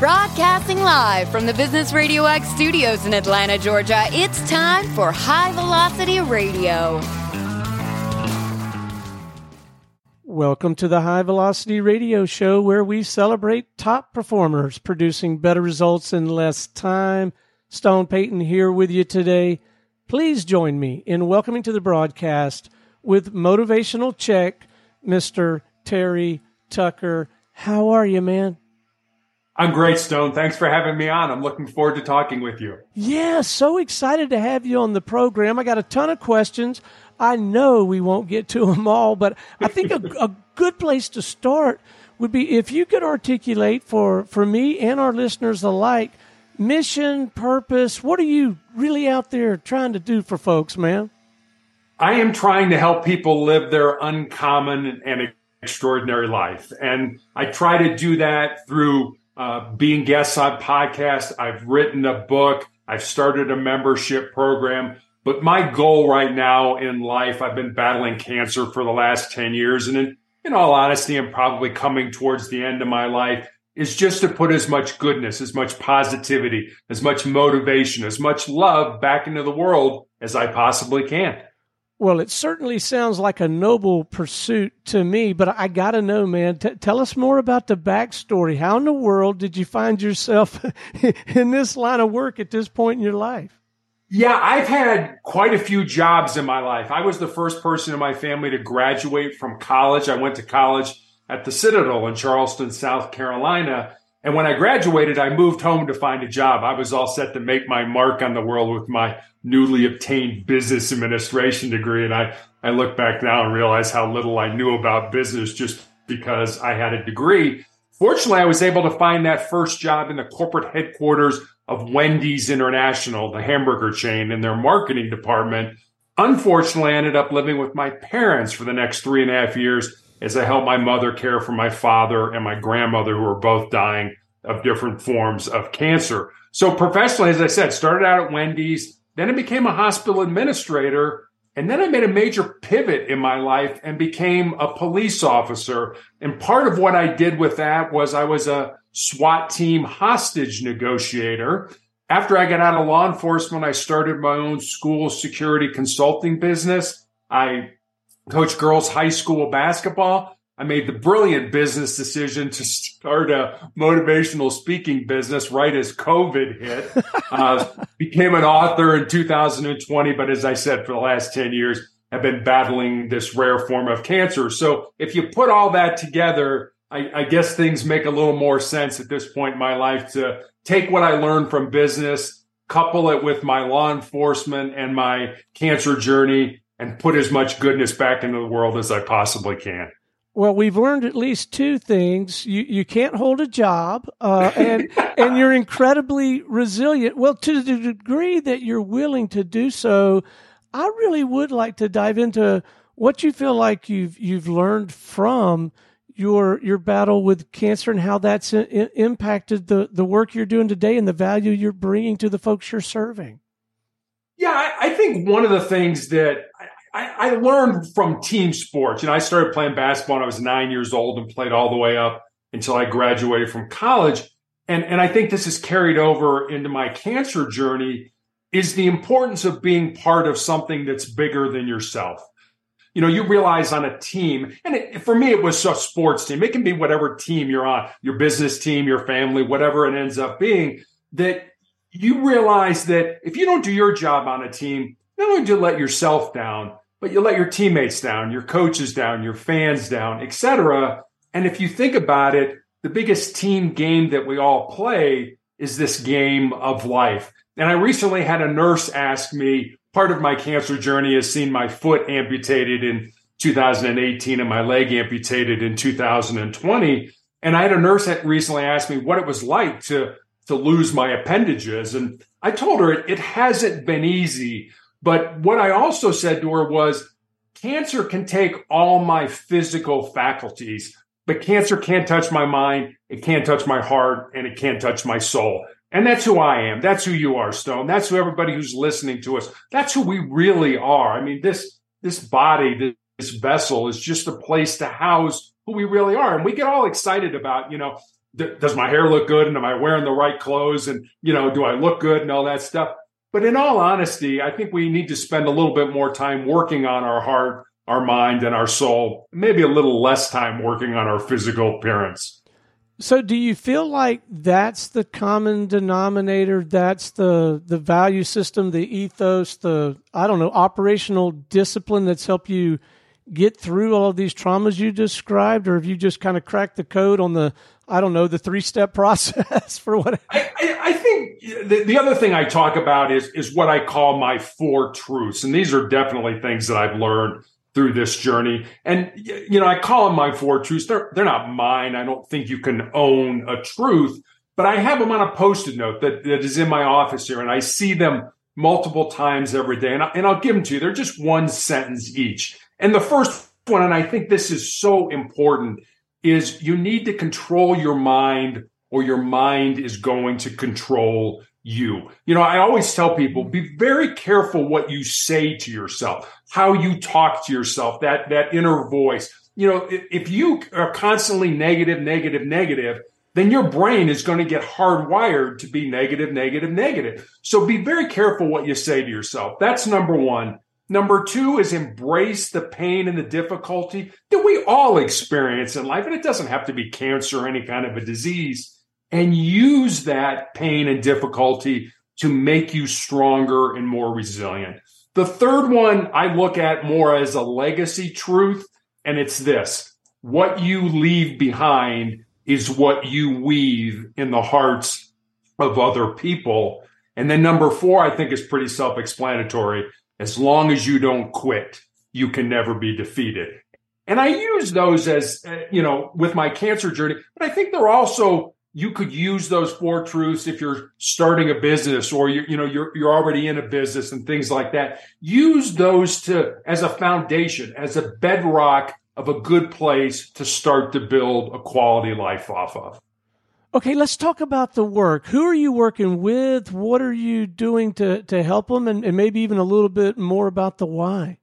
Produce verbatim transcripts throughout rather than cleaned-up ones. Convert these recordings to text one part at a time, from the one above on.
Broadcasting live from the Business Radio X studios in Atlanta, Georgia, it's time for High Velocity Radio. Welcome to the High Velocity Radio Show, where we celebrate top performers producing better results in less time. Stone Payton here with you today. Please join me in welcoming to the broadcast with Motivational Check, Mister Terry Tucker. How are you, man? I'm great, Stone. Thanks for having me on. I'm looking forward to talking with you. Yeah, so excited to have you on the program. I got a ton of questions. I know we won't get to them all, but I think a, a good place to start would be if you could articulate for, for me and our listeners alike, mission, purpose. What are you really out there trying to do for folks, man? I am trying to help people live their uncommon and extraordinary life. And I try to do that through Uh, being guests on podcasts. I've written a book. I've started a membership program. But my goal right now in life, I've been battling cancer for the last ten years. And in, in all honesty, I'm probably coming towards the end of my life, is just to put as much goodness, as much positivity, as much motivation, as much love back into the world as I possibly can. Well, it certainly sounds like a noble pursuit to me, but I got to know, man, t- tell us more about the backstory. How in the world did you find yourself in this line of work at this point in your life? Yeah, I've had quite a few jobs in my life. I was the first person in my family to graduate from college. I went to college at the Citadel in Charleston, South Carolina. And when I graduated, I moved home to find a job. I was all set to make my mark on the world with my newly obtained business administration degree. And I, I look back now and realize how little I knew about business just because I had a degree. Fortunately, I was able to find that first job in the corporate headquarters of Wendy's International, the hamburger chain, in their marketing department. Unfortunately, I ended up living with my parents for the next three and a half years as I helped my mother care for my father and my grandmother, who were both dying of different forms of cancer. So professionally, as I said, started out at Wendy's, then I became a hospital administrator, and then I made a major pivot in my life and became a police officer. And part of what I did with that was I was a SWAT team hostage negotiator. After I got out of law enforcement, I started my own school security consulting business. I coach girls high school basketball. I made the brilliant business decision to start a motivational speaking business right as COVID hit. uh, became an author in two thousand twenty, but as I said, for the last ten years, I've been battling this rare form of cancer. So if you put all that together, I, I guess things make a little more sense at this point in my life to take what I learned from business, couple it with my law enforcement and my cancer journey, and put as much goodness back into the world as I possibly can. Well, we've learned at least two things. You you can't hold a job, uh, and and you're incredibly resilient. Well, to the degree that you're willing to do so, I really would like to dive into what you feel like you've you've learned from your your battle with cancer and how that's in, in, impacted the, the work you're doing today and the value you're bringing to the folks you're serving. Yeah, I, I think one of the things that I, I learned from team sports, you know, I started playing basketball when I was nine years old and played all the way up until I graduated from college. And, and I think this is carried over into my cancer journey, is the importance of being part of something that's bigger than yourself. You know, you realize on a team, and it, for me, it was a sports team. It can be whatever team you're on, your business team, your family, whatever it ends up being, that you realize that if you don't do your job on a team, not only do you let yourself down, but you let your teammates down, your coaches down, your fans down, et cetera. And if you think about it, the biggest team game that we all play is this game of life. And I recently had a nurse ask me, part of my cancer journey has seen my foot amputated in two thousand eighteen and my leg amputated in two thousand twenty. And I had a nurse that recently asked me what it was like to to lose my appendages. And I told her it, it hasn't been easy. But what I also said to her was, cancer can take all my physical faculties, but cancer can't touch my mind, it can't touch my heart, and it can't touch my soul. And that's who I am. That's who you are, Stone. That's who everybody who's listening to us, that's who we really are. I mean, this, this body, this vessel is just a place to house who we really are. And we get all excited about, you know, th- does my hair look good? And am I wearing the right clothes? And, you know, do I look good and all that stuff? But in all honesty, I think we need to spend a little bit more time working on our heart, our mind, and our soul, maybe a little less time working on our physical appearance. So do you feel like that's the common denominator? That's the, the value system, the ethos, the, I don't know, operational discipline that's helped you get through all of these traumas you described? Or have you just kind of cracked the code on the, I don't know, the three-step process for what? I, I, I think the, the other thing I talk about is, is what I call my four truths. And these are definitely things that I've learned through this journey. And, you know, I call them my four truths. They're, they're not mine. I don't think you can own a truth, but I have them on a Post-it note that, that is in my office here. And I see them multiple times every day. And, I, and I'll give them to you. They're just one sentence each. And the first one, and I think this is so important, is you need to control your mind, or your mind is going to control you. You know, I always tell people, be very careful what you say to yourself, how you talk to yourself, that, that inner voice. You know, if you are constantly negative, negative, negative, then your brain is going to get hardwired to be negative, negative, negative. So be very careful what you say to yourself. That's number one. Number two is embrace the pain and the difficulty that we all experience in life. And it doesn't have to be cancer or any kind of a disease. And use that pain and difficulty to make you stronger and more resilient. The third one I look at more as a legacy truth, and it's this: what you leave behind is what you weave in the hearts of other people. And then number four, I think, is pretty self-explanatory. As long as you don't quit, you can never be defeated. And I use those as, you know, with my cancer journey, but I think they're also, you could use those four truths if you're starting a business, or you, you know, you're, you're already in a business and things like that. Use those to, as a foundation, as a bedrock of a good place to start to build a quality life off of. Okay, let's talk about the work. Who are you working with? What are you doing to, to help them? And, and maybe even a little bit more about the why.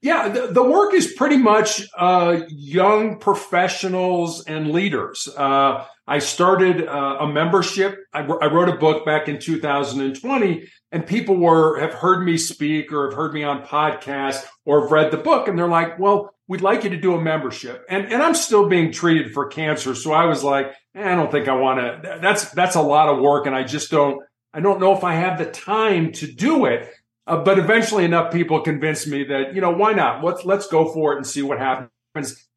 Yeah, the, the work is pretty much uh, young professionals and leaders. Uh, I started uh, a membership. I, I wrote a book back in two thousand twenty, and people were have heard me speak or have heard me on podcasts or have read the book, and they're like, well, we'd like you to do a membership. And and I'm still being treated for cancer. So I was like, eh, I don't think I want to, that's, that's a lot of work. And I just don't, I don't know if I have the time to do it. Uh, but eventually enough people convinced me that, you know, why not? Let's, let's go for it and see what happens.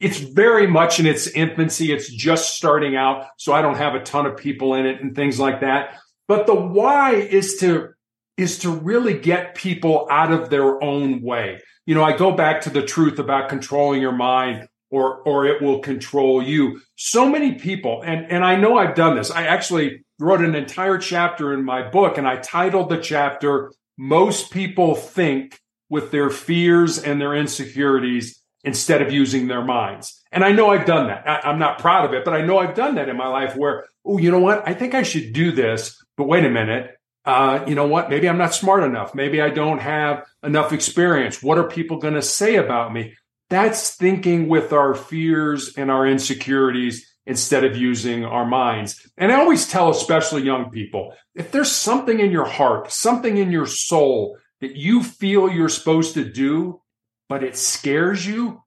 It's very much in its infancy. It's just starting out. So I don't have a ton of people in it and things like that. But the why is to, is to really get people out of their own way. You know, I go back to the truth about controlling your mind, or or it will control you. So many people, and, and I know I've done this. I actually wrote an entire chapter in my book, and I titled the chapter, Most People Think with Their Fears and Their Insecurities Instead of Using Their Minds. And I know I've done that. I, I'm not proud of it, but I know I've done that in my life where, oh, you know what? I think I should do this, but wait a minute. Uh, you know what? Maybe I'm not smart enough. Maybe I don't have enough experience. What are people going to say about me? That's thinking with our fears and our insecurities instead of using our minds. And I always tell, especially young people, if there's something in your heart, something in your soul that you feel you're supposed to do, but it scares you,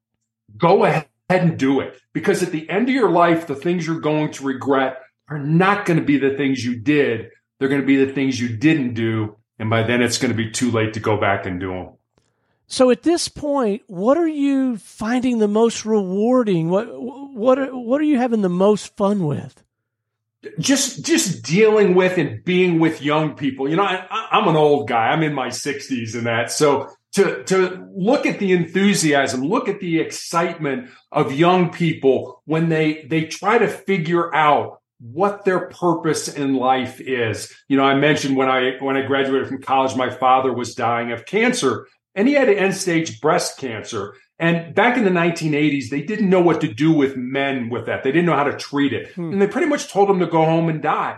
go ahead and do it. Because at the end of your life, the things you're going to regret are not going to be the things you did. They're going to be the things you didn't do, and by then it's going to be too late to go back and do them. So at this point, what are you finding the most rewarding? What what are, what are you having the most fun with? Just just dealing with and being with young people. You know, I, I'm an old guy. I'm in my sixties and that. So to to look at the enthusiasm, look at the excitement of young people when they they try to figure out what their purpose in life is. You know, I mentioned when I when I graduated from college, my father was dying of cancer, and he had end-stage breast cancer. And back in the nineteen eighties, they didn't know what to do with men with that. They didn't know how to treat it. Hmm. And they pretty much told him to go home and die.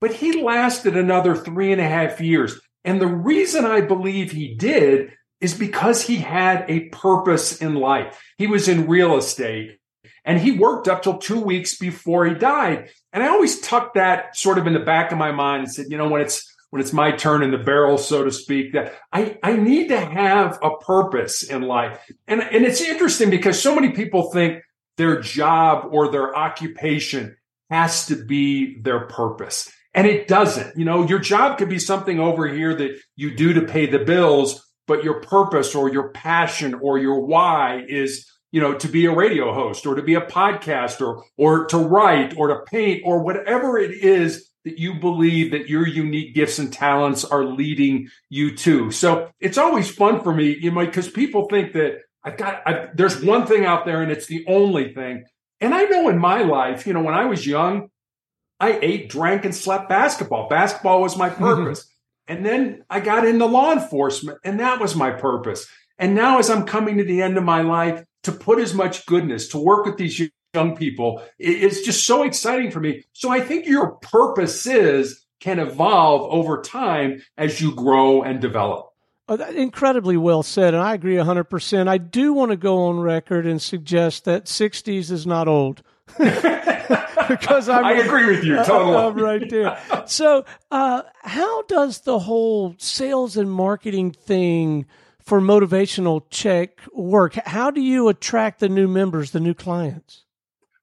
But he lasted another three and a half years. And the reason I believe he did is because he had a purpose in life. He was in real estate. And he worked up till two weeks before he died. And I always tucked that sort of in the back of my mind and said, you know, when it's when it's my turn in the barrel, so to speak, that I, I need to have a purpose in life. And, and it's interesting because so many people think their job or their occupation has to be their purpose. And it doesn't. You know, your job could be something over here that you do to pay the bills, but your purpose or your passion or your why is, you know, to be a radio host or to be a podcaster or to write or to paint or whatever it is that you believe that your unique gifts and talents are leading you to. So it's always fun for me, you know, because people think that I've got, I've, there's one thing out there and it's the only thing. And I know in my life, you know, when I was young, I ate, drank, and slept basketball. Basketball was my purpose. Mm-hmm. And then I got into law enforcement, and that was my purpose. And now as I'm coming to the end of my life, to put as much goodness, to work with these young people, it's just so exciting for me. So I think your purposes can evolve over time as you grow and develop. Uh, incredibly well said, and I agree one hundred percent. I do want to go on record and suggest that sixties is not old. Because I'm, I agree with you totally. I'm right there. So, uh, how does the whole sales and marketing thing for Motivational Check work? How do you attract the new members, the new clients?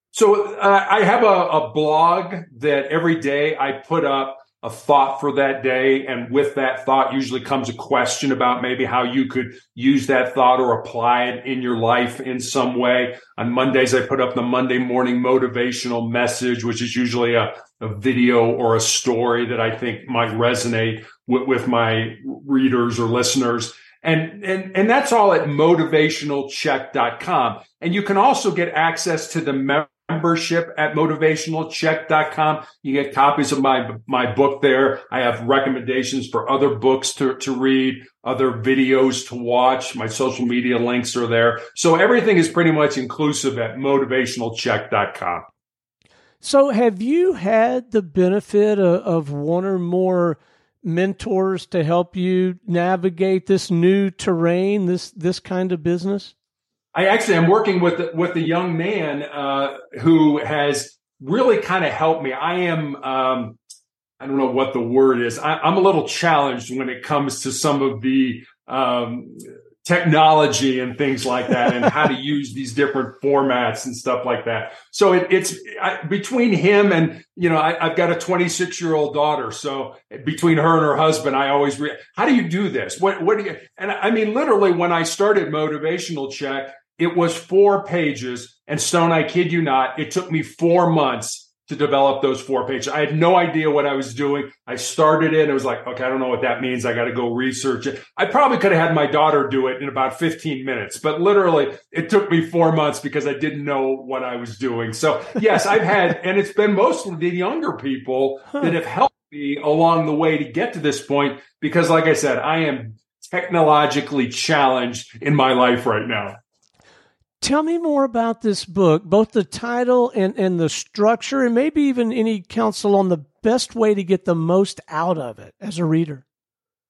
So, uh, I have a, a blog that every day I put up a thought for that day, and with that thought usually comes a question about maybe how you could use that thought or apply it in your life in some way. On Mondays, I put up the Monday morning motivational message, which is usually a, a video or a story that I think might resonate with, with my readers or listeners. And, and, and that's all at motivational check dot com. And you can also get access to the member membership at motivational check dot com. You get copies of my my book there. I have recommendations for other books to, to read, other videos to watch. My social media links are there. So everything is pretty much inclusive at motivational check dot com. So have you had the benefit of, of one or more mentors to help you navigate this new terrain, this this kind of business? I actually am working with with a young man uh, who has really kind of helped me. I am, um, I don't know what the word is. I, I'm a little challenged when it comes to some of the um, technology and things like that and how to use these different formats and stuff like that. So it, it's I, between him and, you know, I, I've got a twenty-six-year-old daughter. So between her and her husband, I always, re- how do you do this? What, what do you, and I mean, literally when I started Motivational Check, it was four pages, and Stone, I kid you not, it took me four months to develop those four pages. I had no idea what I was doing. I started it, and it was like, okay, I don't know what that means. I got to go research it. I probably could have had my daughter do it in about fifteen minutes, but literally it took me four months because I didn't know what I was doing. So yes, I've had, and it's been mostly the younger people huh. that have helped me along the way to get to this point because, like I said, I am technologically challenged in my life right now. Tell me more about this book, both the title and, and the structure, and maybe even any counsel on the best way to get the most out of it as a reader.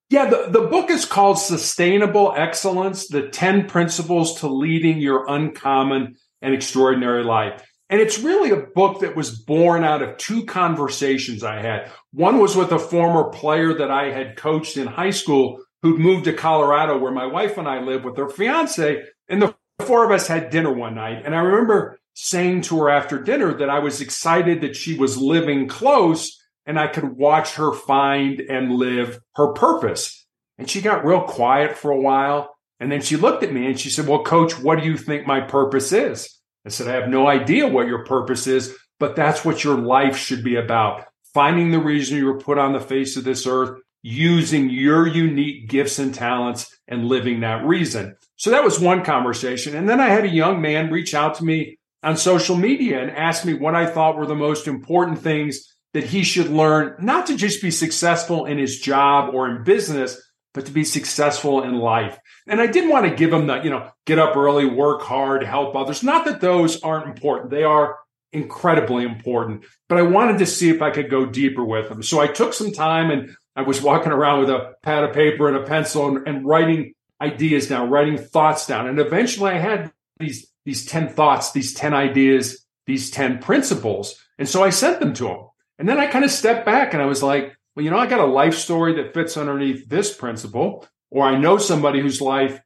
Yeah, the, the book is called Sustainable Excellence, The ten Principles to Leading Your Uncommon and Extraordinary Life. And it's really a book that was born out of two conversations I had. One was with a former player that I had coached in high school who'd moved to Colorado, where my wife and I live with her fiance, and the The four of us had dinner one night, and I remember saying to her after dinner that I was excited that she was living close and I could watch her find and live her purpose. And she got real quiet for a while, and then she looked at me and she said, well, Coach, what do you think my purpose is? I said, I have no idea what your purpose is, but that's what your life should be about. Finding the reason you were put on the face of this earth, using your unique gifts and talents and living that reason. So that was one conversation. And then I had a young man reach out to me on social media and ask me what I thought were the most important things that he should learn, not to just be successful in his job or in business, but to be successful in life. And I didn't want to give him the, you know, get up early, work hard, help others. Not that those aren't important. They are incredibly important. But I wanted to see if I could go deeper with them. So I took some time and I was walking around with a pad of paper and a pencil and, and writing ideas down, writing thoughts down. And eventually I had these these ten thoughts, these ten ideas, these ten principles. And so I sent them to him. And then I kind of stepped back and I was like, well, you know, I got a life story that fits underneath this principle, or I know somebody whose life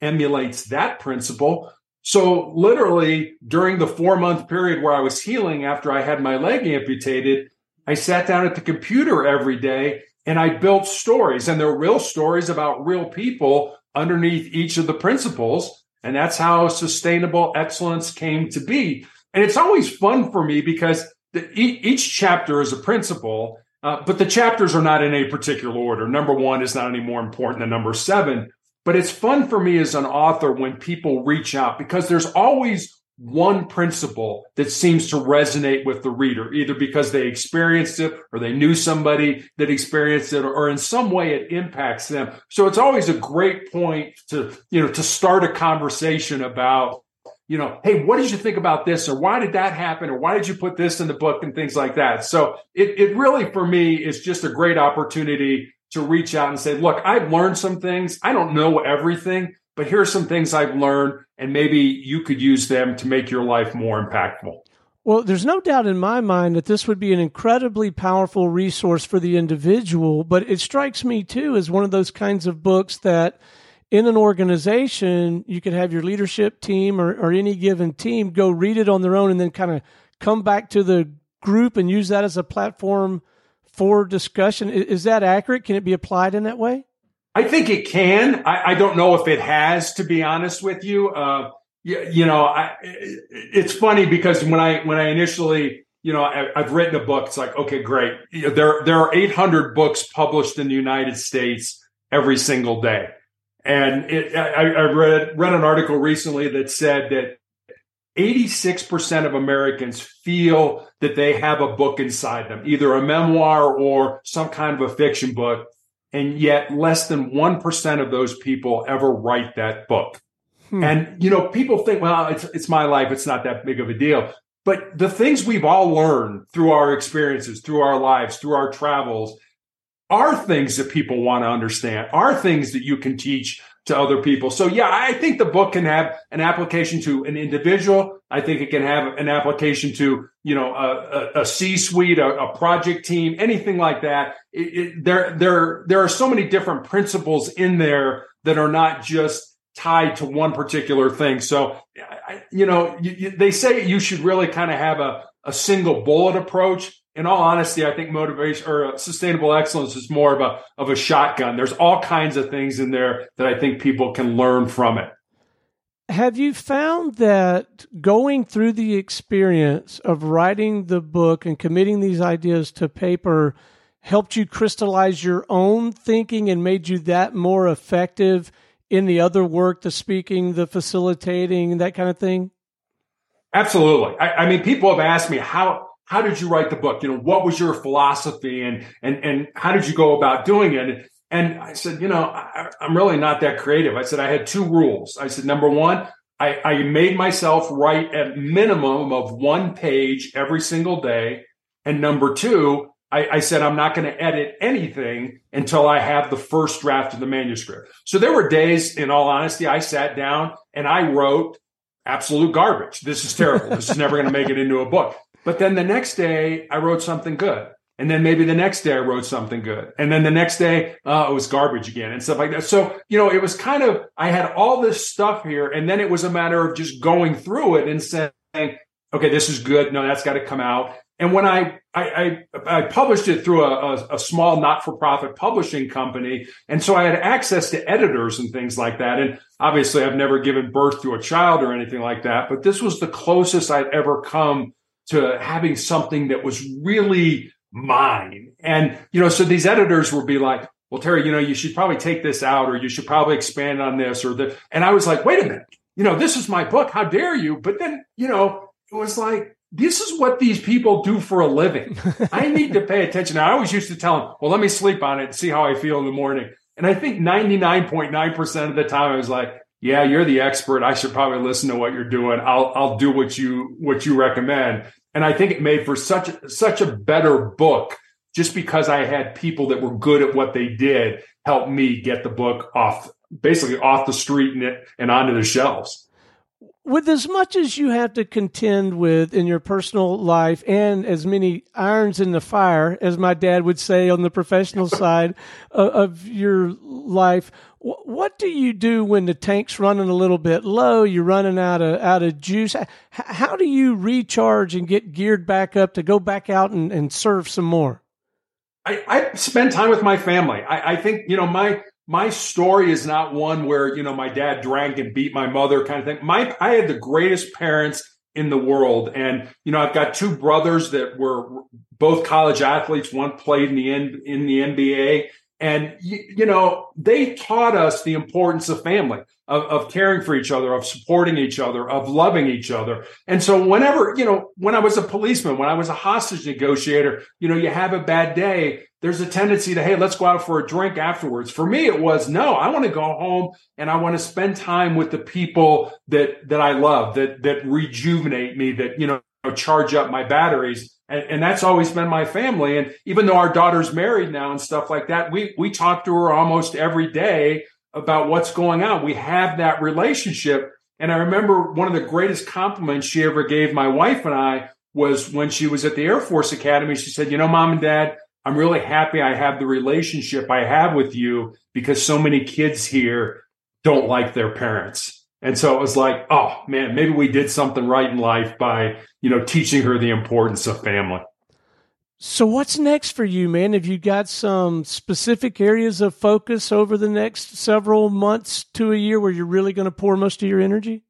emulates that principle. So literally during the four month period where I was healing after I had my leg amputated, I sat down at the computer every day and I built stories, and they're real stories about real people underneath each of the principles. And that's how Sustainable Excellence came to be. And it's always fun for me because the, each chapter is a principle, uh, but the chapters are not in any particular order. Number one is not any more important than number seven. But it's fun for me as an author when people reach out, because there's always one principle that seems to resonate with the reader, either because they experienced it or they knew somebody that experienced it, or, or in some way it impacts them. So it's always a great point to, you know, to start a conversation about, you know, hey, what did you think about this? Or why did that happen? Or why did you put this in the book, and things like that? So it, it really, for me, is just a great opportunity to reach out and say, look, I've learned some things. I don't know everything, but here are some things I've learned, and maybe you could use them to make your life more impactful. Well, there's no doubt in my mind that this would be an incredibly powerful resource for the individual, but it strikes me, too, as one of those kinds of books that in an organization, you could have your leadership team or, or any given team go read it on their own and then kind of come back to the group and use that as a platform for discussion. Is that accurate? Can it be applied in that way? I think it can. I, I don't know if it has, to be honest with you. Uh, you, you know, I, it's funny because when I when I initially, you know, I, I've written a book. It's like, okay, great. You know, there there are eight hundred books published in the United States every single day, and it, I, I read read an article recently that said that eighty-six percent of Americans feel that they have a book inside them, either a memoir or some kind of a fiction book. And yet less than one percent of those people ever write that book. Hmm. And, you know, people think, well, it's it's my life. It's not that big of a deal. But the things we've all learned through our experiences, through our lives, through our travels, are things that people want to understand, are things that you can teach to other people. So, yeah, I think the book can have an application to an individual. I think it can have an application to, you know, a, a, a C-suite, a, a project team, anything like that. It, it, there, there, there are so many different principles in there that are not just tied to one particular thing. So, I, you know, you, you, they say you should really kind of have a, a single bullet approach. In all honesty, I think motivation or Sustainable Excellence is more of a of a shotgun. There's all kinds of things in there that I think people can learn from it. Have you found that going through the experience of writing the book and committing these ideas to paper helped you crystallize your own thinking and made you that more effective in the other work, the speaking, the facilitating, that kind of thing? Absolutely. I, I mean, people have asked me, how... How did you write the book? You know, what was your philosophy, and and and how did you go about doing it? And I said, you know, I, I'm really not that creative. I said, I had two rules. I said, number one, I, I made myself write a minimum of one page every single day. And number two, I, I said, I'm not going to edit anything until I have the first draft of the manuscript. So there were days, in all honesty, I sat down and I wrote absolute garbage. This is terrible. This is never going to make it into a book. But then the next day, I wrote something good. And then maybe the next day, I wrote something good. And then the next day, uh, it was garbage again and stuff like that. So, you know, it was kind of, I had all this stuff here. And then it was a matter of just going through it and saying, okay, this is good. No, that's got to come out. And when I I, I, I published it through a, a, a small not-for-profit publishing company, and so I had access to editors and things like that. And obviously, I've never given birth to a child or anything like that. But this was the closest I'd ever come to having something that was really mine. And, you know, so these editors would be like, well, Terry, you know, you should probably take this out, or you should probably expand on this or the, and I was like, wait a minute, you know, this is my book. How dare you? But then, you know, it was like, this is what these people do for a living. I need to pay attention. I always used to tell them, well, let me sleep on it and see how I feel in the morning. And I think ninety-nine point nine percent of the time I was like, yeah, you're the expert. I should probably listen to what you're doing. I'll I'll do what you what you recommend. And I think it made for such such a better book, just because I had people that were good at what they did help me get the book off, basically off the street and, and onto the shelves. with as much as you have to contend with in your personal life and as many irons in the fire, as my dad would say, on the professional side of, of your life, w- what do you do when the tank's running a little bit low, you're running out of out of juice? H- how do you recharge and get geared back up to go back out and, and serve some more? I, I spend time with my family. I, I think, you know, my... My story is not one where, you know, my dad drank and beat my mother kind of thing. My, I had the greatest parents in the world. And, you know, I've got two brothers that were both college athletes. One played in the in the N B A. And, you, you know, they taught us the importance of family, of, of caring for each other, of supporting each other, of loving each other. And so whenever, you know, when I was a policeman, when I was a hostage negotiator, you know, you have a bad day, there's a tendency to, hey, let's go out for a drink afterwards. For me, it was, no, I want to go home and I want to spend time with the people that that I love, that that rejuvenate me, that, you know, charge up my batteries. And, and that's always been my family. And even though our daughter's married now and stuff like that, we we talk to her almost every day about what's going on. We have that relationship. And I remember one of the greatest compliments she ever gave my wife and I was when she was at the Air Force Academy. She said, you know, Mom and Dad, I'm really happy I have the relationship I have with you because so many kids here don't like their parents. And so it was like, oh, man, maybe we did something right in life by, you know, teaching her the importance of family. So what's next for you, man? Have you got some specific areas of focus over the next several months to a year where you're really going to pour most of your energy?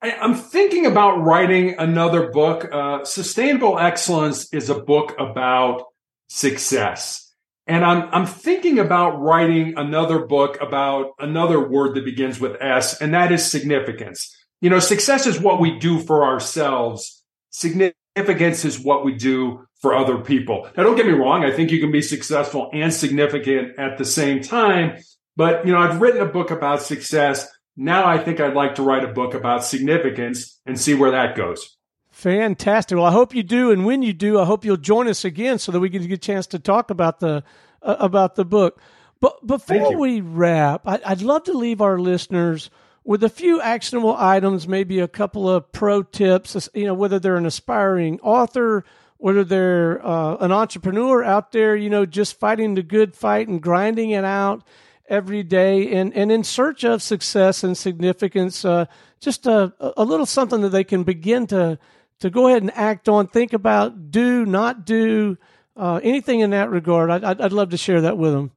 I'm thinking about writing another book. Uh, Sustainable Excellence is a book about success. And I'm I'm thinking about writing another book about another word that begins with S, and that is significance. You know, success is what we do for ourselves. Significance is what we do for other people. Now, don't get me wrong. I think you can be successful and significant at the same time. But, you know, I've written a book about success. Now I think I'd like to write a book about significance and see where that goes. Fantastic. Well, I hope you do. And when you do, I hope you'll join us again so that we can get a chance to talk about the uh, about the book. But before we wrap, I, I'd love to leave our listeners with a few actionable items, maybe a couple of pro tips, you know, whether they're an aspiring author, whether they're uh, an entrepreneur out there, you know, just fighting the good fight and grinding it out every day and, and in search of success and significance, uh, just a, a little something that they can begin to to go ahead and act on, think about, do, not do, uh, anything in that regard. I'd, I'd love to share that with them.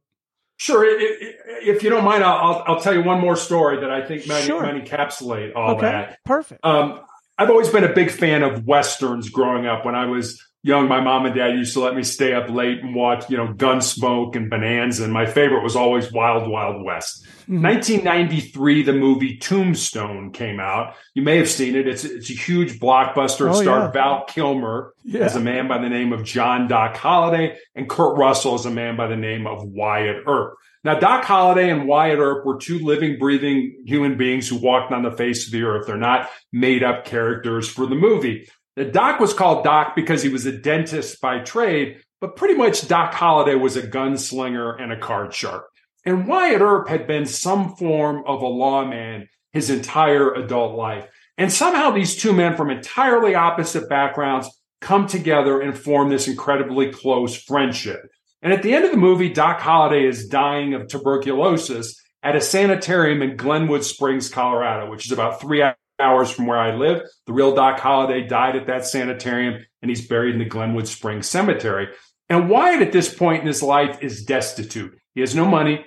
Sure. It, it, if you don't mind, I'll, I'll tell you one more story that I think might, sure. might encapsulate all okay. that. Perfect. Um, I've always been a big fan of Westerns growing up. When I was young, my mom and dad used to let me stay up late and watch, you know, Gunsmoke and Bonanza. And my favorite was always Wild Wild West. Mm-hmm. nineteen ninety-three, the movie Tombstone came out. You may have seen it. It's it's a huge blockbuster. It oh, starred yeah. Val Kilmer yeah. as a man by the name of John Doc Holliday and Kurt Russell as a man by the name of Wyatt Earp. Now, Doc Holliday and Wyatt Earp were two living, breathing human beings who walked on the face of the earth. They're not made up characters for the movie. The Doc was called Doc because he was a dentist by trade, but pretty much Doc Holliday was a gunslinger and a card shark. And Wyatt Earp had been some form of a lawman his entire adult life. And somehow these two men from entirely opposite backgrounds come together and form this incredibly close friendship. And at the end of the movie, Doc Holliday is dying of tuberculosis at a sanitarium in Glenwood Springs, Colorado, which is about three hours. hours from where I live. The real Doc Holliday died at that sanitarium, and he's buried in the Glenwood Springs Cemetery. And Wyatt, at this point in his life, is destitute. He has no money.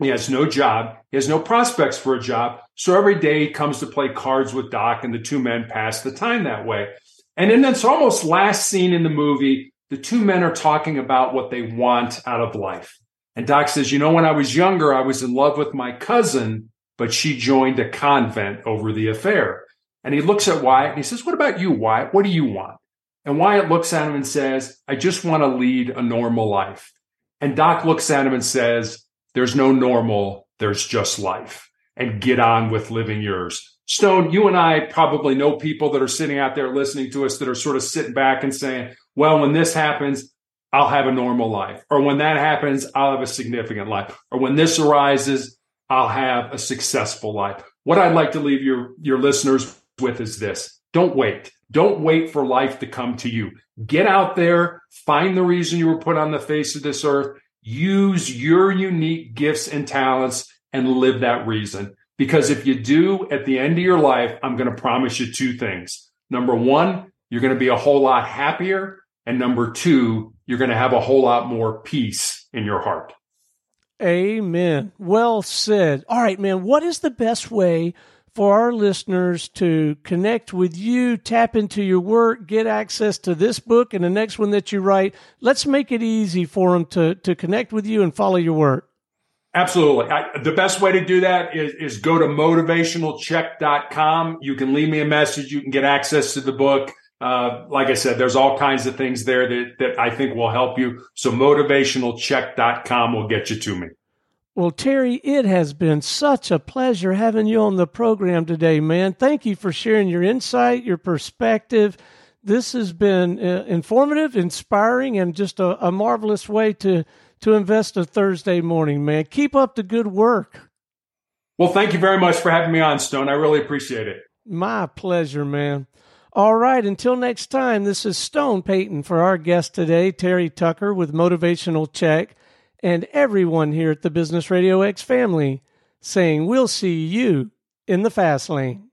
He has no job. He has no prospects for a job. So every day he comes to play cards with Doc, and the two men pass the time that way. And in this almost last scene in the movie, the two men are talking about what they want out of life. And Doc says, you know, when I was younger, I was in love with my cousin, but she joined a convent over the affair. And he looks at Wyatt and he says, what about you, Wyatt? What do you want? And Wyatt looks at him and says, I just want to lead a normal life. And Doc looks at him and says, there's no normal, there's just life. And get on with living yours. Stone, you and I probably know people that are sitting out there listening to us that are sort of sitting back and saying, well, when this happens, I'll have a normal life. Or when that happens, I'll have a significant life. Or when this arises, I'll have a successful life. What I'd like to leave your, your listeners with is this. Don't wait. Don't wait for life to come to you. Get out there. Find the reason you were put on the face of this earth. Use your unique gifts and talents and live that reason. Because if you do, at the end of your life, I'm going to promise you two things. Number one, you're going to be a whole lot happier. And number two, you're going to have a whole lot more peace in your heart. Amen. Well said. All right, man, what is the best way for our listeners to connect with you, tap into your work, get access to this book and the next one that you write? Let's make it easy for them to, to connect with you and follow your work. Absolutely. I, the best way to do that is, is go to motivational check dot com. You can leave me a message. You can get access to the book. Uh, like I said, there's all kinds of things there that, that I think will help you. So motivational check dot com will get you to me. Well, Terry, it has been such a pleasure having you on the program today, man. Thank you for sharing your insight, your perspective. This has been uh, informative, inspiring, and just a, a marvelous way to, to invest a Thursday morning, man. Keep up the good work. Well, thank you very much for having me on, Stone. I really appreciate it. My pleasure, man. All right, until next time, this is Stone Payton for our guest today, Terry Tucker with Motivational Check. And everyone here at the Business Radio X family saying, we'll see you in the fast lane.